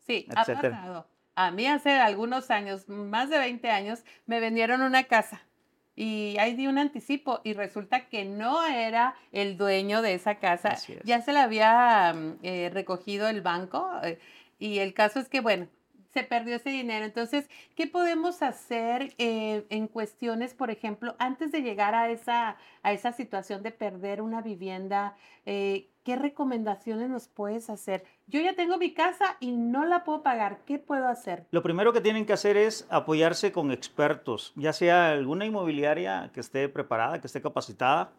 Sí, etcétera. Ha pasado. A mí hace algunos años, más de 20 años, me vendieron una casa y ahí di un anticipo y resulta que no era el dueño de esa casa. Es. Ya se la había recogido el banco y el caso es que, bueno, se perdió ese dinero. Entonces, ¿qué podemos hacer en cuestiones, por ejemplo, antes de llegar a esa situación de perder una vivienda? ¿Qué recomendaciones nos puedes hacer? Yo ya tengo mi casa y no la puedo pagar. ¿Qué puedo hacer? Lo primero que tienen que hacer es apoyarse con expertos, ya sea alguna inmobiliaria que esté preparada, que esté capacitada,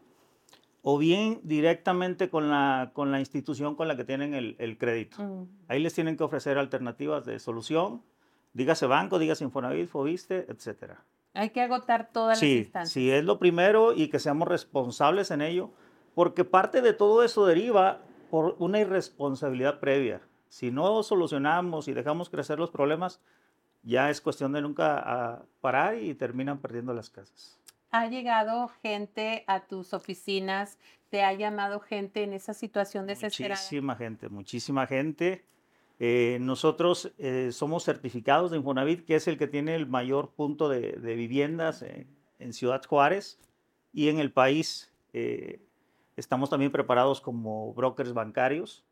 o bien directamente con la institución con la que tienen el crédito. Uh-huh. Ahí les tienen que ofrecer alternativas de solución, dígase banco, dígase Infonavit, Foviste, etc. Hay que agotar todas las instancias. Sí, es lo primero y que seamos responsables en ello, porque parte de todo eso deriva por una irresponsabilidad previa. Si no solucionamos y dejamos crecer los problemas, ya es cuestión de nunca parar y terminan perdiendo las casas. ¿Ha llegado gente a tus oficinas? ¿Te ha llamado gente en esa situación desesperada? Muchísima gente. Nosotros somos certificados de Infonavit, que es el que tiene el mayor punto de viviendas en Ciudad Juárez y en el país. Estamos también preparados como brokers bancarios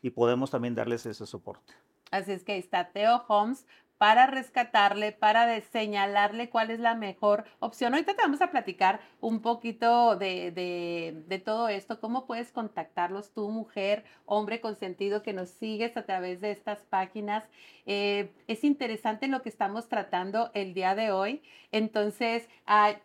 y podemos también darles ese soporte. Así es que ahí está TEO Homes, para rescatarle, para señalarle cuál es la mejor opción. Ahorita te vamos a platicar un poquito de todo esto, cómo puedes contactarlos tú, mujer, hombre consentido, que nos sigues a través de estas páginas. Es interesante lo que estamos tratando el día de hoy. Entonces,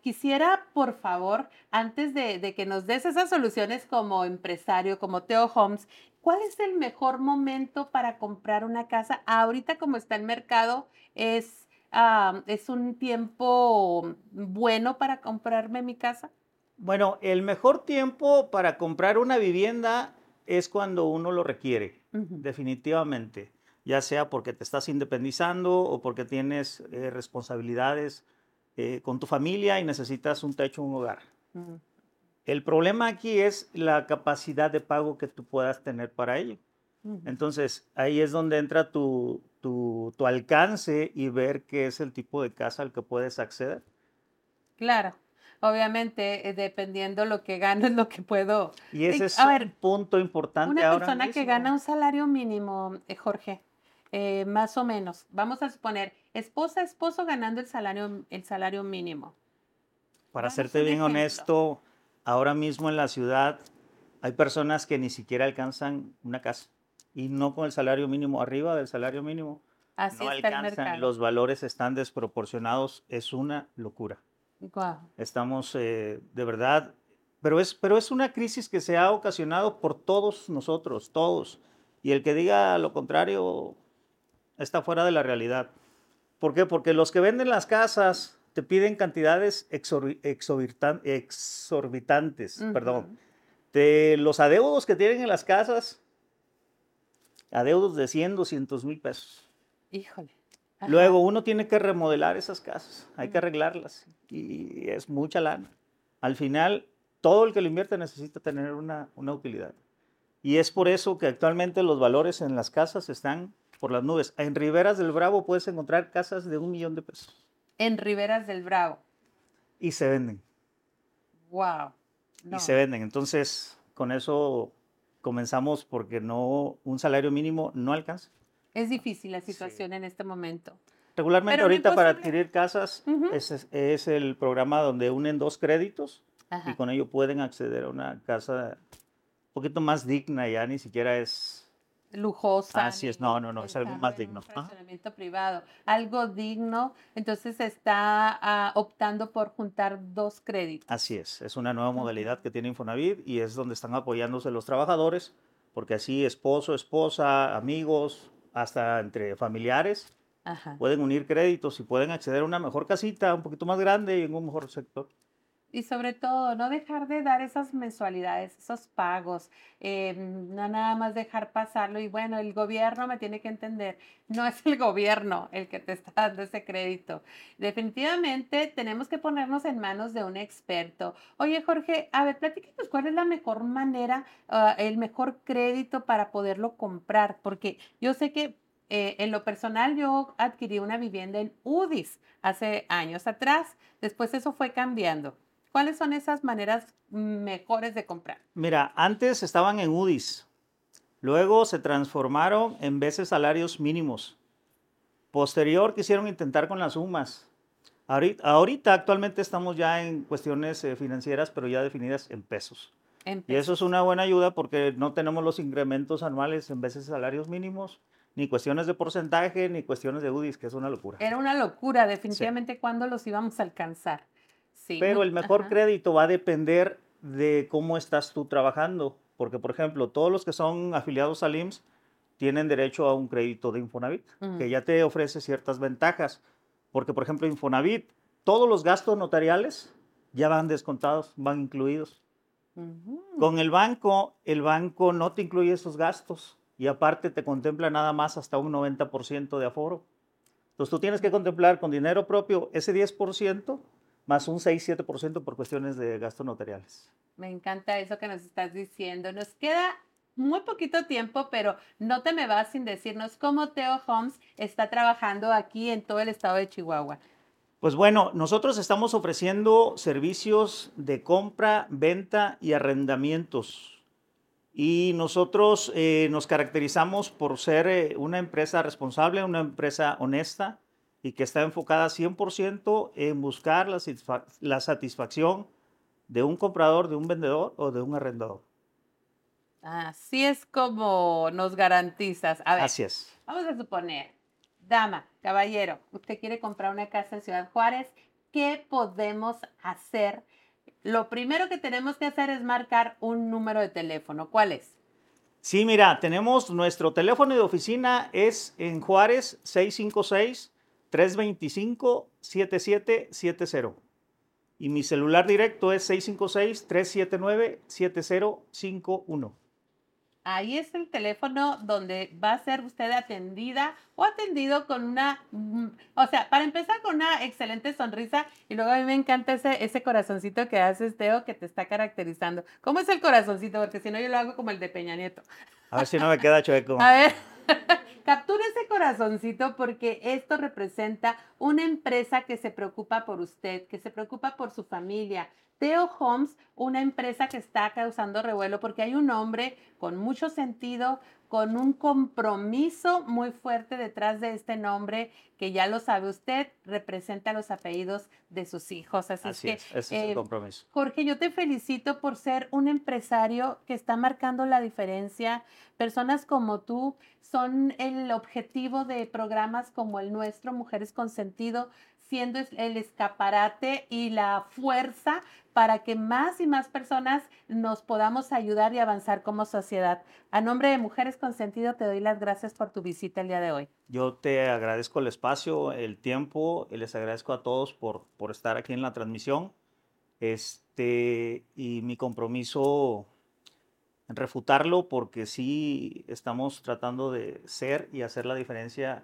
quisiera, por favor, antes de que nos des esas soluciones como empresario, como TEO Homes, ¿cuál es el mejor momento para comprar una casa? Ahorita, como está el mercado, ¿es un tiempo bueno para comprarme mi casa? Bueno, el mejor tiempo para comprar una vivienda es cuando uno lo requiere, definitivamente. ya sea porque te estás independizando o porque tienes responsabilidades con tu familia y necesitas un techo, un hogar. Uh-huh. El problema aquí es la capacidad de pago que tú puedas tener para ello. Uh-huh. Entonces, ahí es donde entra tu alcance y ver qué es el tipo de casa al que puedes acceder. Claro. Obviamente, dependiendo lo que gano es lo que puedo. Y ese es un punto importante. Una ahora persona mismo que gana un salario mínimo, Jorge, más o menos, vamos a suponer, esposa, esposo ganando el salario mínimo. Para serte bien honesto, ahora mismo en la ciudad hay personas que ni siquiera alcanzan una casa y no con el salario mínimo, arriba del salario mínimo. Así no alcanzan, los valores están desproporcionados, es una locura. Wow. Estamos de verdad, pero es una crisis que se ha ocasionado por todos nosotros, todos. Y el que diga lo contrario está fuera de la realidad. ¿Por qué? Porque los que venden las casas te piden cantidades exorbitantes, uh-huh. Perdón. Los adeudos que tienen en las casas, adeudos de 100, 200 mil pesos. Híjole. Ajá. Luego uno tiene que remodelar esas casas, hay que arreglarlas y es mucha lana. Al final, todo el que lo invierte necesita tener una utilidad. Y es por eso que actualmente los valores en las casas están por las nubes. En Riberas del Bravo puedes encontrar casas de $1,000,000. En Riberas del Bravo. Y se venden. Wow. No. Y se venden. Entonces, con eso comenzamos porque no, un salario mínimo no alcanza. Es difícil la situación en este momento. Regularmente pero ahorita para adquirir casas uh-huh. es el programa donde unen 2 créditos Ajá. y con ello pueden acceder a una casa un poquito más digna, ya ni siquiera es... Lujosa. Así es, no, es algo más digno. Un fraccionamiento privado, algo digno, entonces se está optando por juntar 2 créditos. Así es una nueva modalidad que tiene Infonavit y es donde están apoyándose los trabajadores, porque así esposo, esposa, amigos... hasta entre familiares, Ajá. pueden unir créditos y pueden acceder a una mejor casita, un poquito más grande y en un mejor sector. Y sobre todo, no dejar de dar esas mensualidades, esos pagos, no nada más dejar pasarlo. Y bueno, el gobierno me tiene que entender, no es el gobierno el que te está dando ese crédito. Definitivamente tenemos que ponernos en manos de un experto. Oye, Jorge, a ver, platícanos cuál es la mejor manera, el mejor crédito para poderlo comprar. Porque yo sé que en lo personal, yo adquirí una vivienda en UDIS hace años atrás. Después eso fue cambiando. ¿Cuáles son esas maneras mejores de comprar? Mira, antes estaban en UDIs, luego se transformaron en veces salarios mínimos. Posterior quisieron intentar con las UMAS. Ahorita actualmente estamos ya en cuestiones financieras, pero ya definidas en pesos. Y eso es una buena ayuda porque no tenemos los incrementos anuales en veces salarios mínimos, ni cuestiones de porcentaje, ni cuestiones de UDIs, que es una locura. Era una locura, definitivamente, cuándo los íbamos a alcanzar. Sí. Pero el mejor Ajá. crédito va a depender de cómo estás tú trabajando. Porque, por ejemplo, todos los que son afiliados al IMSS tienen derecho a un crédito de Infonavit, uh-huh. que ya te ofrece ciertas ventajas. Porque, por ejemplo, Infonavit, todos los gastos notariales ya van descontados, van incluidos. Uh-huh. Con el banco no te incluye esos gastos. Y aparte te contempla nada más hasta un 90% de aforo. Entonces, tú tienes que contemplar con dinero propio ese 10%, más un 6-7% por cuestiones de gastos notariales. Me encanta eso que nos estás diciendo. Nos queda muy poquito tiempo, pero no te me vas sin decirnos cómo TEO Homes está trabajando aquí en todo el estado de Chihuahua. Pues bueno, nosotros estamos ofreciendo servicios de compra, venta y arrendamientos. Y nosotros nos caracterizamos por ser una empresa responsable, una empresa honesta, y que está enfocada 100% en buscar la satisfacción de un comprador, de un vendedor o de un arrendador. Así es como nos garantizas. A ver, así es. Vamos a suponer, dama, caballero, usted quiere comprar una casa en Ciudad Juárez, ¿qué podemos hacer? Lo primero que tenemos que hacer es marcar un número de teléfono. ¿Cuál es? Sí, mira, tenemos nuestro teléfono de oficina, es en Juárez 656 325-7770. Y mi celular directo es 656-379-7051. Ahí es el teléfono donde va a ser usted atendida o atendido con una, o sea, para empezar con una excelente sonrisa, y luego a mí me encanta ese corazoncito que haces, Teo, que te está caracterizando. ¿Cómo es el corazoncito? Porque si no yo lo hago como el de Peña Nieto. A ver si no me queda chueco. A ver, captura ese corazoncito porque esto representa una empresa que se preocupa por usted, que se preocupa por su familia. TEO Homes, una empresa que está causando revuelo porque hay un hombre con mucho sentido, con un compromiso muy fuerte detrás de este nombre que ya lo sabe usted, representa los apellidos de sus hijos. Así es, ese es el compromiso. Jorge, yo te felicito por ser un empresario que está marcando la diferencia. Personas como tú son el objetivo de programas como el nuestro, Mujeres con Sentido, siendo el escaparate y la fuerza para que más y más personas nos podamos ayudar y avanzar como sociedad. A nombre de Mujeres con Sentido, te doy las gracias por tu visita el día de hoy. Yo te agradezco el espacio, el tiempo, y les agradezco a todos por estar aquí en la transmisión. Y mi compromiso en refutarlo, porque sí estamos tratando de ser y hacer la diferencia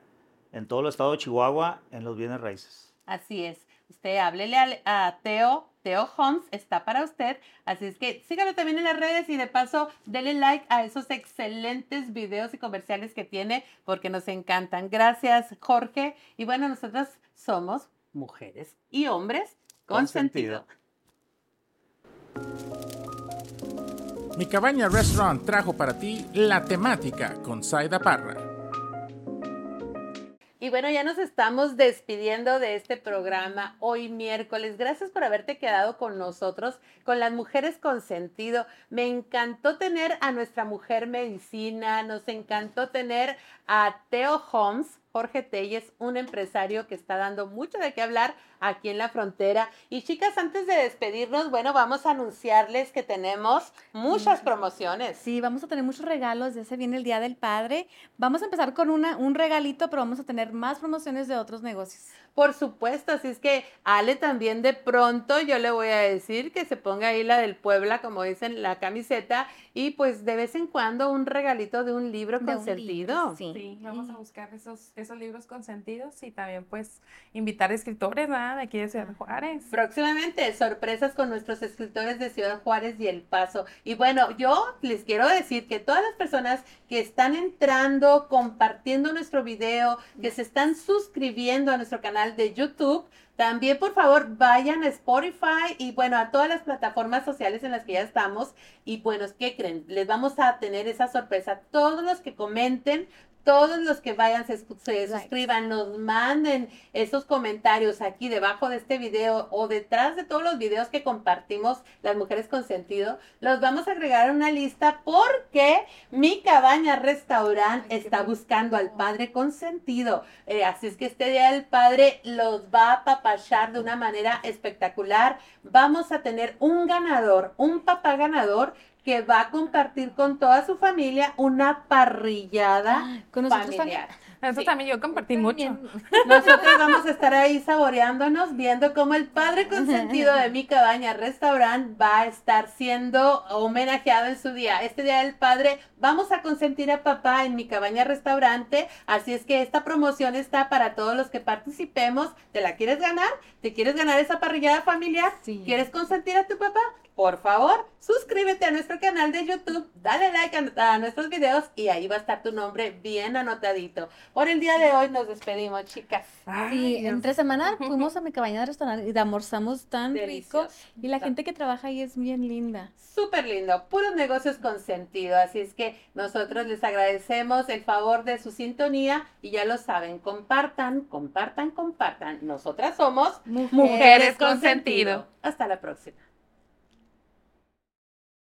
en todo el estado de Chihuahua, en los bienes raíces. Así es. Usted háblele a Teo. TEO Homes está para usted. Así es que síganlo también en las redes y de paso denle like a esos excelentes videos y comerciales que tiene porque nos encantan. Gracias, Jorge. Y bueno, nosotros somos mujeres y hombres con sentido. Mi Cabaña Restaurant trajo para ti la temática con Zayda Parra. Y bueno, ya nos estamos despidiendo de este programa hoy miércoles. Gracias por haberte quedado con nosotros, con las Mujeres con Sentido. Me encantó tener a nuestra mujer medicina, nos encantó tener a TEO Homes, Jorge Téllez, un empresario que está dando mucho de qué hablar aquí en la frontera. Y chicas, antes de despedirnos, bueno, vamos a anunciarles que tenemos muchas promociones. Sí, vamos a tener muchos regalos, ya se viene el Día del Padre. Vamos a empezar con un regalito, pero vamos a tener más promociones de otros negocios. Por supuesto, así es que Ale también de pronto, yo le voy a decir que se ponga ahí la del Puebla, como dicen, la camiseta, y pues de vez en cuando un regalito de un libro con sentido. Sí, vamos a buscar esos libros consentidos y también pues invitar escritores, ¿verdad? De aquí de Ciudad Juárez. Próximamente, sorpresas con nuestros escritores de Ciudad Juárez y El Paso. Y bueno, yo les quiero decir que todas las personas que están entrando, compartiendo nuestro video, que se están suscribiendo a nuestro canal de YouTube, también, por favor, vayan a Spotify y, bueno, a todas las plataformas sociales en las que ya estamos. Y, bueno, ¿qué creen? Les vamos a tener esa sorpresa. Todos los que comenten, todos los que vayan, se suscriban, nos manden esos comentarios aquí debajo de este video o detrás de todos los videos que compartimos las Mujeres con Sentido, los vamos a agregar a una lista porque Mi Cabaña Restaurante está buscando al padre consentido. Así es que este Día del Padre los va a apapachar de una manera espectacular. Vamos a tener un ganador, un papá ganador, que va a compartir con toda su familia una parrillada con nosotros familiar. Eso también yo compartí mucho. Nosotros vamos a estar ahí saboreándonos, viendo cómo el padre consentido de Mi Cabaña Restaurant va a estar siendo homenajeado en su día. Este Día del Padre vamos a consentir a papá en Mi Cabaña Restaurante, así es que esta promoción está para todos los que participemos. ¿Te la quieres ganar? ¿Te quieres ganar esa parrillada familiar? Sí. ¿Quieres consentir a tu papá? Por favor, suscríbete a nuestro canal de YouTube, dale like a nuestros videos y ahí va a estar tu nombre bien anotadito. Por el día de hoy nos despedimos, chicas. Sí, entre semana fuimos a Mi Cabaña de Restaurante y almorzamos tan delicioso, rico. Y la gente que trabaja ahí es bien linda. Súper lindo, puros negocios con sentido. Así es que nosotros les agradecemos el favor de su sintonía y ya lo saben, compartan, compartan, compartan. Nosotras somos Mujeres con Sentido. Hasta la próxima.